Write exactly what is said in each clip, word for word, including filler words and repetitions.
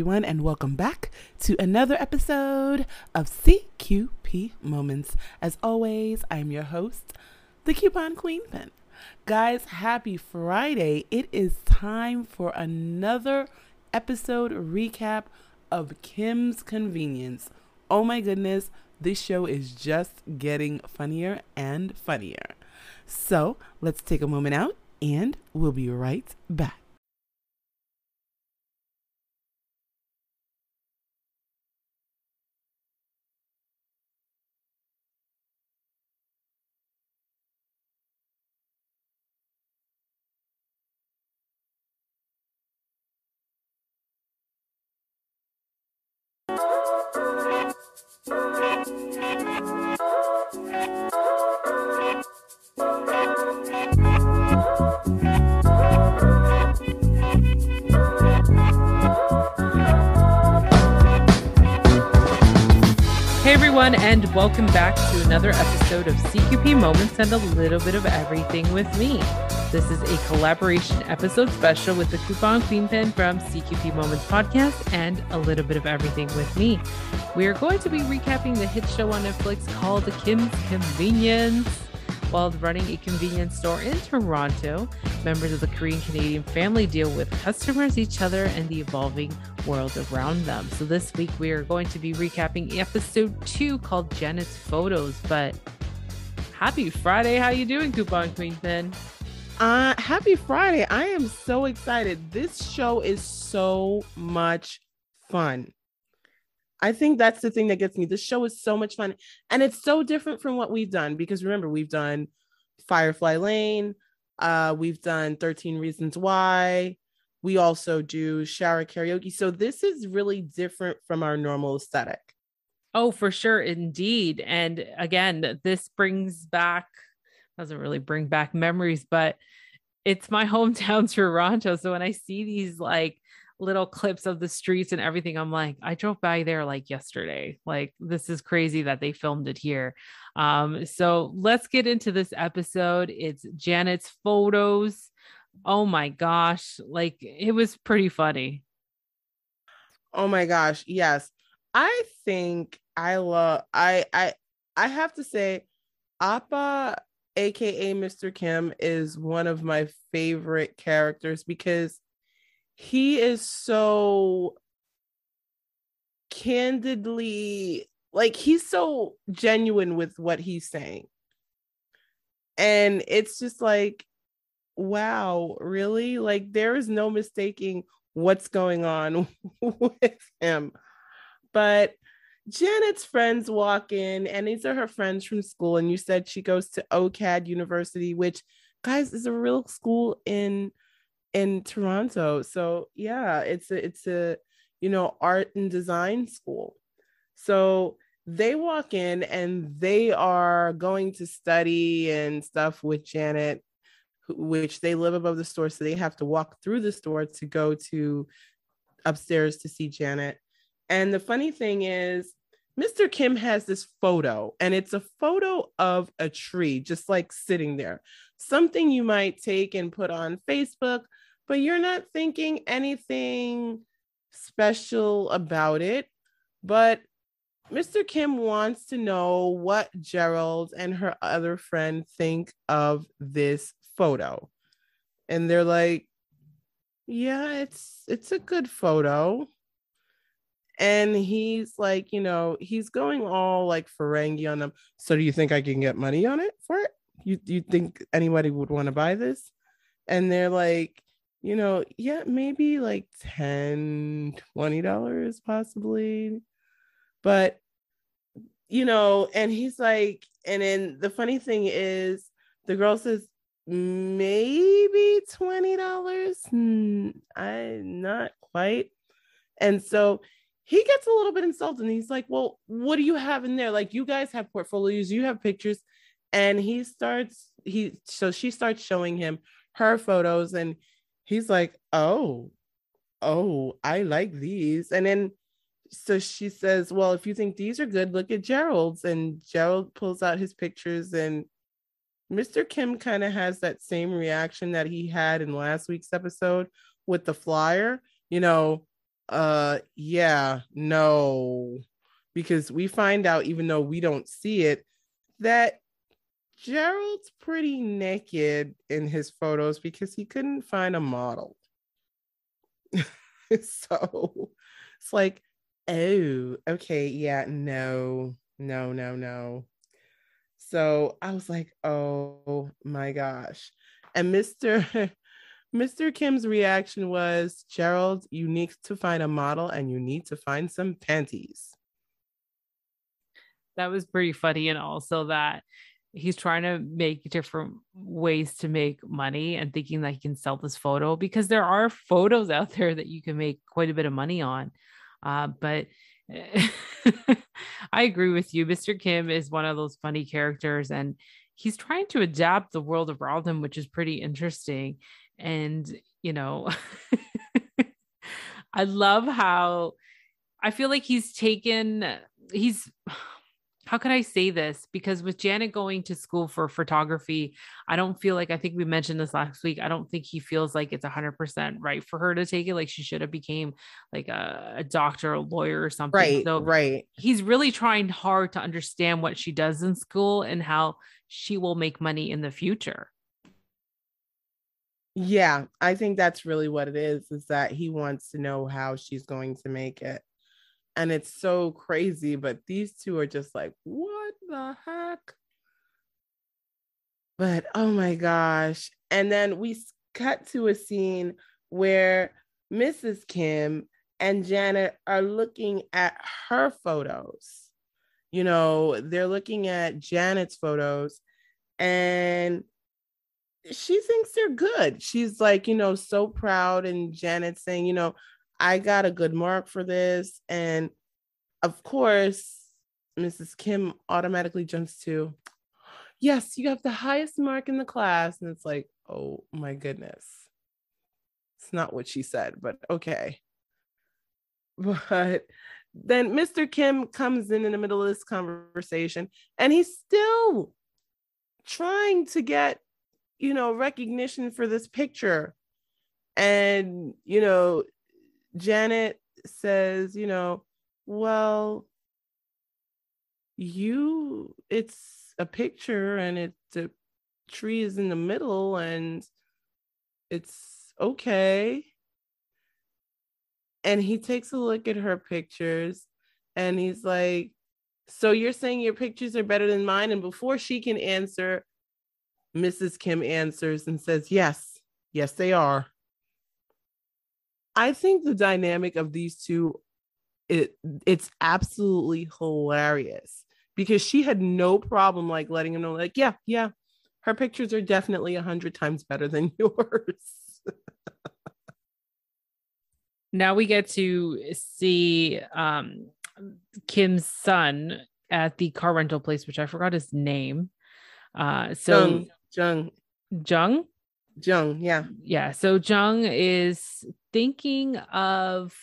everyone, and welcome back to another episode of C Q P Moments. As always, I'm your host, the Coupon Queenpin. Guys, happy Friday. It is time for another episode recap of Kim's Convenience. Oh my goodness, this show is just getting funnier and funnier. So let's take a moment out and we'll be right back. Hey everyone, and welcome back to another episode of C Q P Moments and a little bit of everything with me. This is a collaboration episode special with the Coupon Queenpin from C Q P Moments podcast and a little bit of everything with me. We are going to be recapping the hit show on Netflix called Kim's Convenience. While running a convenience store in Toronto, members of the Korean-Canadian family deal with customers, each other, and the evolving world around them. So this week we are going to be recapping episode two called Janet's Photos. But happy Friday. How you doing, Coupon Queenpin? Uh, happy Friday. I am so excited. This show is so much fun. I think that's the thing that gets me. This show is so much fun. And it's so different from what we've done. Because remember, we've done Firefly Lane. Uh, we've done thirteen Reasons Why. We also do shower karaoke. So this is really different from our normal aesthetic. Oh, for sure. Indeed. And again, this brings back, doesn't really bring back memories, but it's my hometown, Toronto. So when I see these like little clips of the streets and everything, I'm like, I drove by there like yesterday. Like, this is crazy that they filmed it here. Um, so let's get into this episode. It's Janet's Photos. Oh my gosh. Like, it was pretty funny. Oh my gosh. Yes. I think I love, I, I, I have to say Appa, A K A Mister Kim, is one of my favorite characters because he is so candidly, like, he's so genuine with what he's saying. And it's just like, wow, really? Like, there is no mistaking what's going on with him. But Janet's friends walk in, and these are her friends from school. And you said she goes to OCAD University, which, guys, is a real school in in Toronto. So yeah, it's a, it's a, you know, art and design school. So they walk in and they are going to study and stuff with Janet, which they live above the store. So they have to walk through the store to go to upstairs to see Janet. And the funny thing is, Mister Kim has this photo, and it's a photo of a tree, just like sitting there, something you might take and put on Facebook, but you're not thinking anything special about it. But Mister Kim wants to know what Gerald and her other friend think of this photo. And they're like, yeah, it's, it's a good photo. And he's like, you know, he's going all like Ferengi on them. So do you think I can get money on it for it? You you think anybody would want to buy this? And they're like, you know, yeah, maybe like ten dollars, twenty dollars possibly. But, you know, and he's like, and then the funny thing is the girl says, maybe twenty dollars. Hmm, I'm not quite. And so he gets a little bit insulted, and he's like, well, what do you have in there? Like, you guys have portfolios, you have pictures. And he starts, he, so she starts showing him her photos, and he's like, oh, oh, I like these. And then, so she says, well, if you think these are good, look at Gerald's. And Gerald pulls out his pictures, and Mister Kim kind of has that same reaction that he had in last week's episode with the flyer, you know, uh, yeah, no, because we find out, even though we don't see it, that Gerald's pretty naked in his photos because he couldn't find a model. So it's like, oh, okay, yeah, no, no, no, no. So I was like, oh my gosh. And Mister Mister Kim's reaction was, Gerald, you need to find a model and you need to find some panties. That was pretty funny. And also that he's trying to make different ways to make money and thinking that he can sell this photo, because there are photos out there that you can make quite a bit of money on. Uh, but I agree with you. Mister Kim is one of those funny characters, and he's trying to adapt the world around him, which is pretty interesting. And, you know, I love how I feel like he's taken, he's, how could I say this? Because with Janet going to school for photography, I don't feel like, I think we mentioned this last week, I don't think he feels like it's a hundred percent right for her to take it. Like she should have became like a, a doctor, a lawyer or something. Right, so right. He's really trying hard to understand what she does in school and how she will make money in the future. Yeah, I think that's really what it is, is that he wants to know how she's going to make it. And it's so crazy, but these two are just like, what the heck? But oh my gosh. And then we cut to a scene where Missus Kim and Janet are looking at her photos. You know, they're looking at Janet's photos, and she thinks they're good. She's like, you know, so proud. And Janet's saying, you know, I got a good mark for this. And of course, Missus Kim automatically jumps to, yes, you have the highest mark in the class. And it's like, oh my goodness. It's not what she said, but okay. But then Mister Kim comes in in the middle of this conversation, and he's still trying to get, you know, recognition for this picture. And, you know, Janet says, you know, well, you, it's a picture and it, the tree is in the middle and it's okay. And he takes a look at her pictures and he's like, so you're saying your pictures are better than mine? And before she can answer, Missus Kim answers and says, yes, yes, they are. I think the dynamic of these two, it it's absolutely hilarious, because she had no problem like letting him know, like, yeah, yeah, her pictures are definitely a hundred times better than yours. Now we get to see um, Kim's son at the car rental place, which I forgot his name. Uh, so Jung, Jung, Jung, yeah, yeah. So Jung is thinking of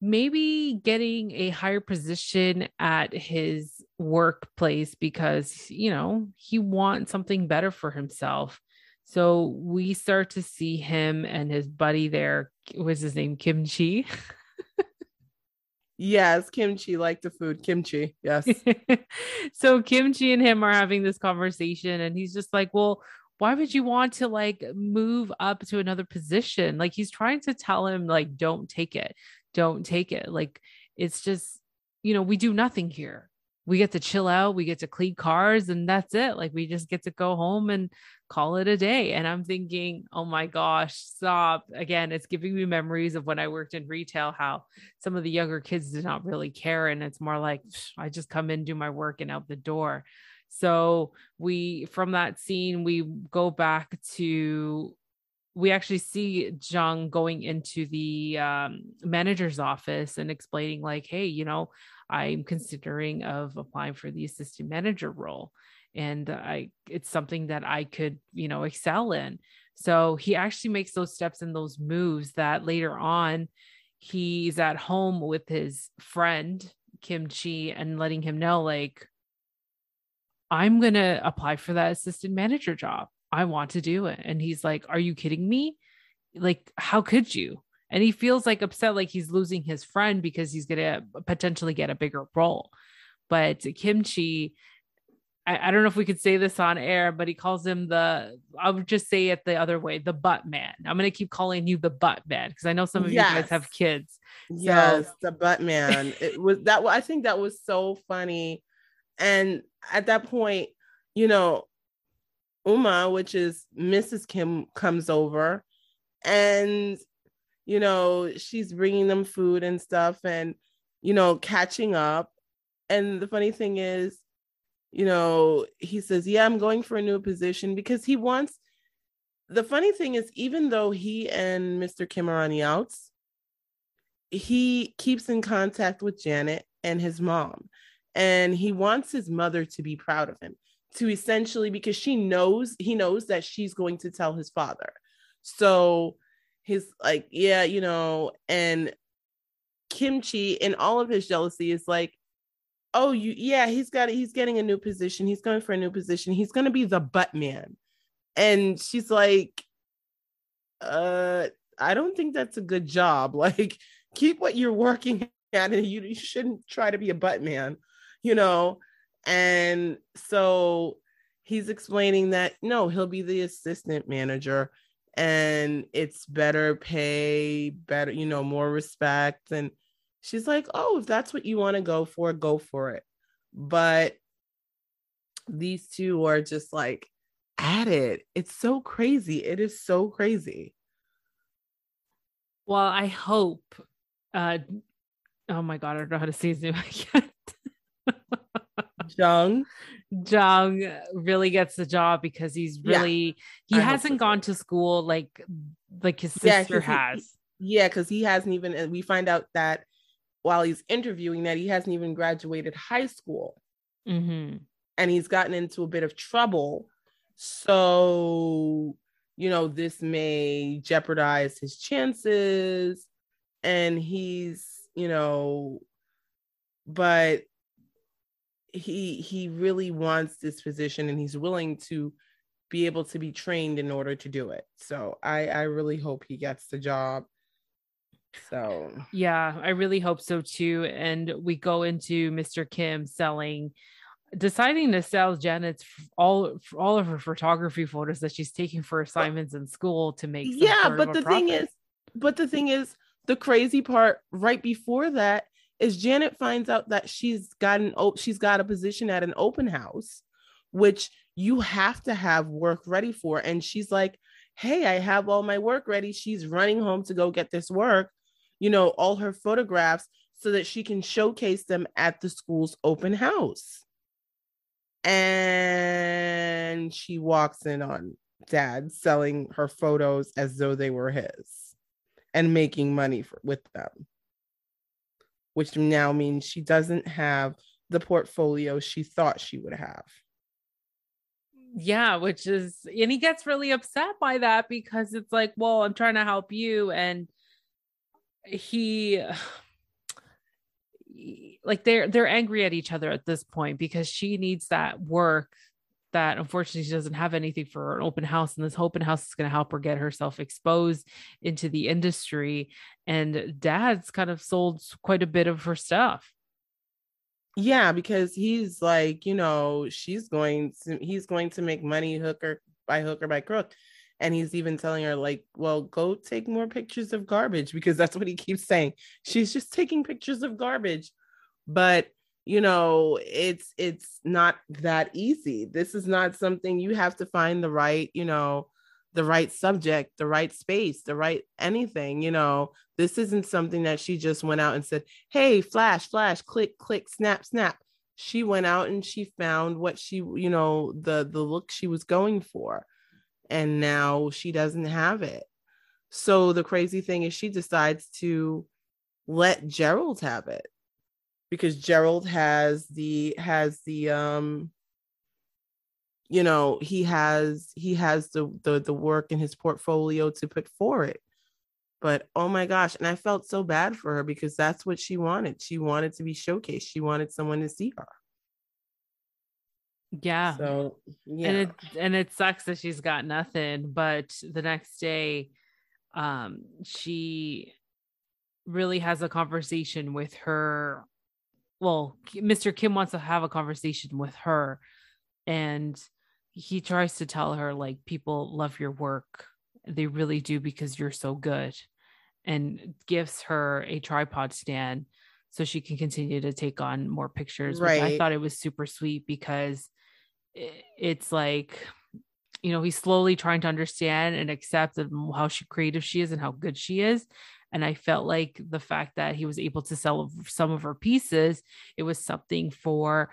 maybe getting a higher position at his workplace because, you know, he wants something better for himself. So we start to see him and his buddy there. What's his name? Kimchi. Yes, Kimchi, like the food, kimchi. Yes. So Kimchi and him are having this conversation, and he's just like, well, why would you want to like move up to another position? Like he's trying to tell him, like, don't take it. Don't take it. Like, it's just, you know, we do nothing here. We get to chill out. We get to clean cars, and that's it. Like, we just get to go home and call it a day. And I'm thinking, oh my gosh, stop. Again, it's giving me memories of when I worked in retail, how some of the younger kids did not really care. And it's more like, I just come in, do my work, and out the door. So we, from that scene, we go back to, we actually see Jung going into the um, manager's office and explaining like, hey, you know, I'm considering of applying for the assistant manager role. And I, it's something that I could, you know, excel in. So he actually makes those steps and those moves that later on he's at home with his friend, Kim Chi, and letting him know, like, I'm going to apply for that assistant manager job. I want to do it. And he's like, are you kidding me? Like, how could you? And he feels like upset, like he's losing his friend because he's going to potentially get a bigger role. But Kimchi, I, I don't know if we could say this on air, but he calls him the, I would just say it the other way, the butt man. I'm going to keep calling you the butt man, because I know some of yes. you guys have kids. So. Yes, the butt man. It was that, I think that was so funny. And at that point, you know, Uma, which is Missus Kim, comes over and, you know, she's bringing them food and stuff and, you know, catching up. And the funny thing is, you know, he says, yeah, I'm going for a new position, because he wants, the funny thing is, even though he and Mister Kim are on the outs, he keeps in contact with Janet and his mom. And he wants his mother to be proud of him, to essentially, because she knows, he knows that she's going to tell his father. So he's like, yeah, you know, and Kimchi, in all of his jealousy, is like, oh, you, yeah, he's got it. He's getting a new position. He's going for a new position. He's going to be the butt man. And she's like, uh, I don't think that's a good job. Like, keep what you're working at, and you, you shouldn't try to be a butt man, you know? And so he's explaining that, no, he'll be the assistant manager and it's better pay, better, you know, more respect. And she's like, oh, if that's what you want to go for, go for it. But these two are just like at it. It's so crazy. It is so crazy. Well, I hope. Uh, oh, my God. I don't know how to say his name again. Jung. Jung really gets the job, because he's really, yeah, he I hasn't gone so. to school like, like his sister yeah, has. He, yeah, because he hasn't even, and we find out that while he's interviewing that he hasn't even graduated high school, mm-hmm. and he's gotten into a bit of trouble. So, you know, this may jeopardize his chances, and he's, you know, but he, he really wants this position, and he's willing to be able to be trained in order to do it. So I, I really hope he gets the job. So yeah, I really hope so too. And we go into Mister Kim selling, deciding to sell Janet's all all of her photography photos that she's taking for assignments in school to make. Yeah, but the thing is, but the thing is, the crazy part right before that is Janet finds out that she's got an she's got a position at an open house, which you have to have work ready for, and she's like, "Hey, I have all my work ready." She's running home to go get this work, you know, all her photographs, so that she can showcase them at the school's open house. And she walks in on Dad selling her photos as though they were his and making money for, with them, which now means she doesn't have the portfolio she thought she would have. Yeah, which is, and he gets really upset by that, because it's like, well, I'm trying to help you. And he, like, they're, they're angry at each other at this point, because she needs that work that unfortunately she doesn't have anything for an open house. And this open house is going to help her get herself exposed into the industry. And Dad's kind of sold quite a bit of her stuff. Yeah, because he's like, you know, she's going to, he's going to make money hooker by hooker by crook. And he's even telling her, like, well, go take more pictures of garbage, because that's what he keeps saying. She's just taking pictures of garbage. But, you know, it's, it's not that easy. This is not something, you have to find the right, you know, the right subject, the right space, the right anything, you know. This isn't something that she just went out and said, hey, flash, flash, click, click, snap, snap. She went out and she found what she, you know, the, the look she was going for. And now she doesn't have it. So the crazy thing is, she decides to let Gerald have it, because Gerald has the, has the, um, you know, he has, he has the, the, the work in his portfolio to put for it. But, oh my gosh. And I felt so bad for her, because that's what she wanted. She wanted to be showcased. She wanted someone to see her. Yeah. So, yeah. And it, and it sucks that she's got nothing, but the next day, um, she really has a conversation with her. Well, Mister Kim wants to have a conversation with her, and he tries to tell her, like, people love your work. They really do, because you're so good, and gifts her a tripod stand so she can continue to take on more pictures. Right. Which I thought it was super sweet, because it's like, you know, he's slowly trying to understand and accept how she, creative she is and how good she is. And I felt like the fact that he was able to sell some of her pieces, it was something for,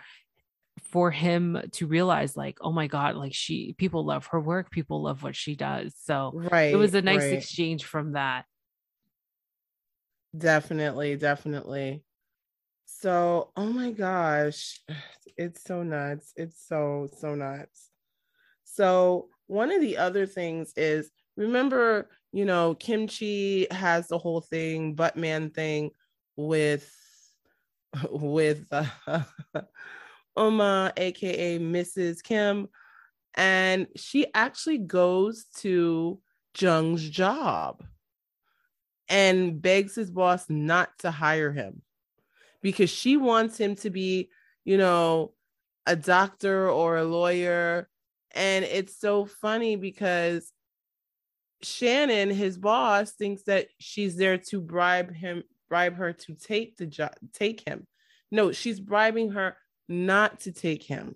for him to realize, like, oh my God, like, she, people love her work. People love what she does. So right, it was a nice right. exchange from that. Definitely. Definitely. So, oh my gosh, it's so nuts. It's so, so nuts. So one of the other things is, remember, you know, Kimchi has the whole thing, Buttman thing with, with uh, Uma, A K A Missus Kim. And she actually goes to Jung's job and begs his boss not to hire him, because she wants him to be, you know, a doctor or a lawyer. And it's so funny because Shannon, his boss, thinks that she's there to bribe him, bribe her to take the job, take him. No, she's bribing her not to take him.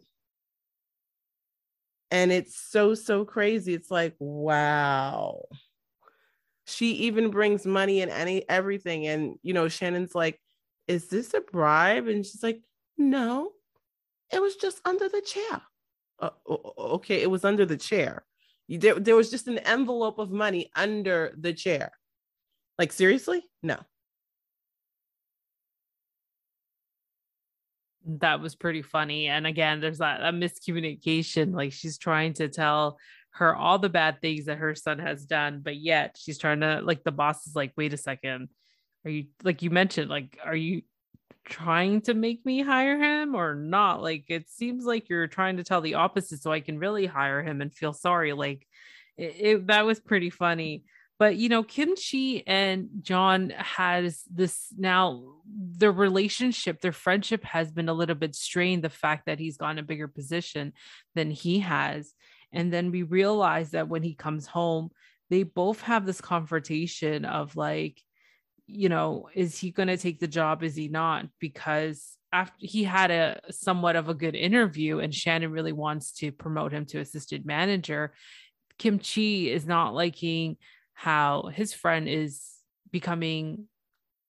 And it's so, so crazy. It's like, wow. She even brings money and any everything. And, you know, Shannon's like, is this a bribe? And she's like, no, it was just under the chair. Uh, okay, it was under the chair. You, there, there was just an envelope of money under the chair. Like, seriously? No. That was pretty funny. And again, there's that, that miscommunication. Like, she's trying to tell her all the bad things that her son has done, but yet she's trying to, like, the boss is like, wait a second. Are you, like you mentioned, like, are you trying to make me hire him or not? Like, it seems like you're trying to tell the opposite so I can really hire him and feel sorry. Like, it, it, that was pretty funny. But, you know, Kimchi and John has this now, their relationship, their friendship has been a little bit strained. The fact that he's gone a bigger position than he has. And then we realize that when he comes home, they both have this confrontation of, like, you know, is he going to take the job? Is he not? Because after he had a somewhat of a good interview and Shannon really wants to promote him to assistant manager, Kimchi is not liking how his friend is becoming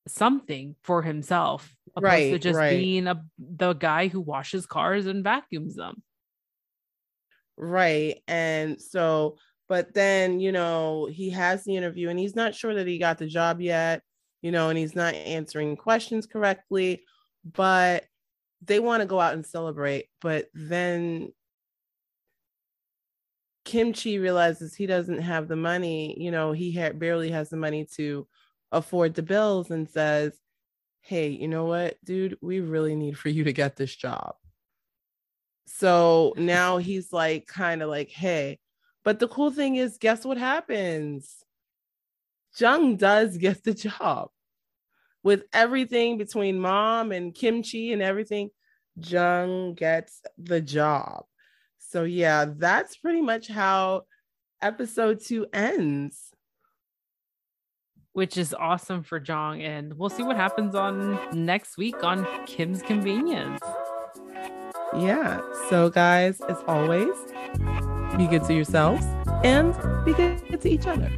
something for himself, opposed right, to just right. being a, the guy who washes cars and vacuums them. Right. And so, but then, you know, he has the interview and he's not sure that he got the job yet. You know, and he's not answering questions correctly, but they want to go out and celebrate. But then Kimchi realizes he doesn't have the money. You know, he ha- barely has the money to afford the bills, and says, hey, you know what, dude, we really need for you to get this job. So now he's like, kind of like, hey, but the cool thing is, guess what happens? Jung does get the job. With everything between mom and Kimchi and everything, Jung gets the job. So yeah, that's pretty much how episode two ends. Which is awesome for Jung. And we'll see what happens on next week on Kim's Convenience. Yeah. So guys, as always, be good to yourselves and be good to each other.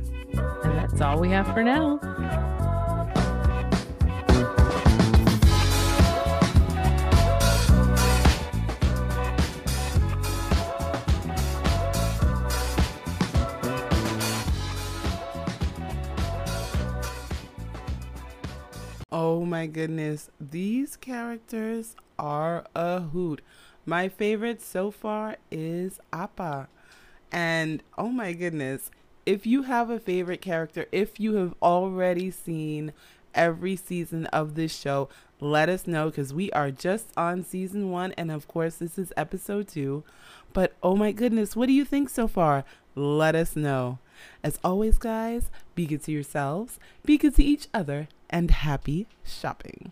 And that's all we have for now. Oh my goodness, these characters are a hoot. My favorite so far is Appa. And oh my goodness, if you have a favorite character, if you have already seen every season of this show, let us know, because we are just on season one. And of course, this is episode two. But oh my goodness, what do you think so far? Let us know. As always, guys, be good to yourselves, be good to each other, and happy shopping.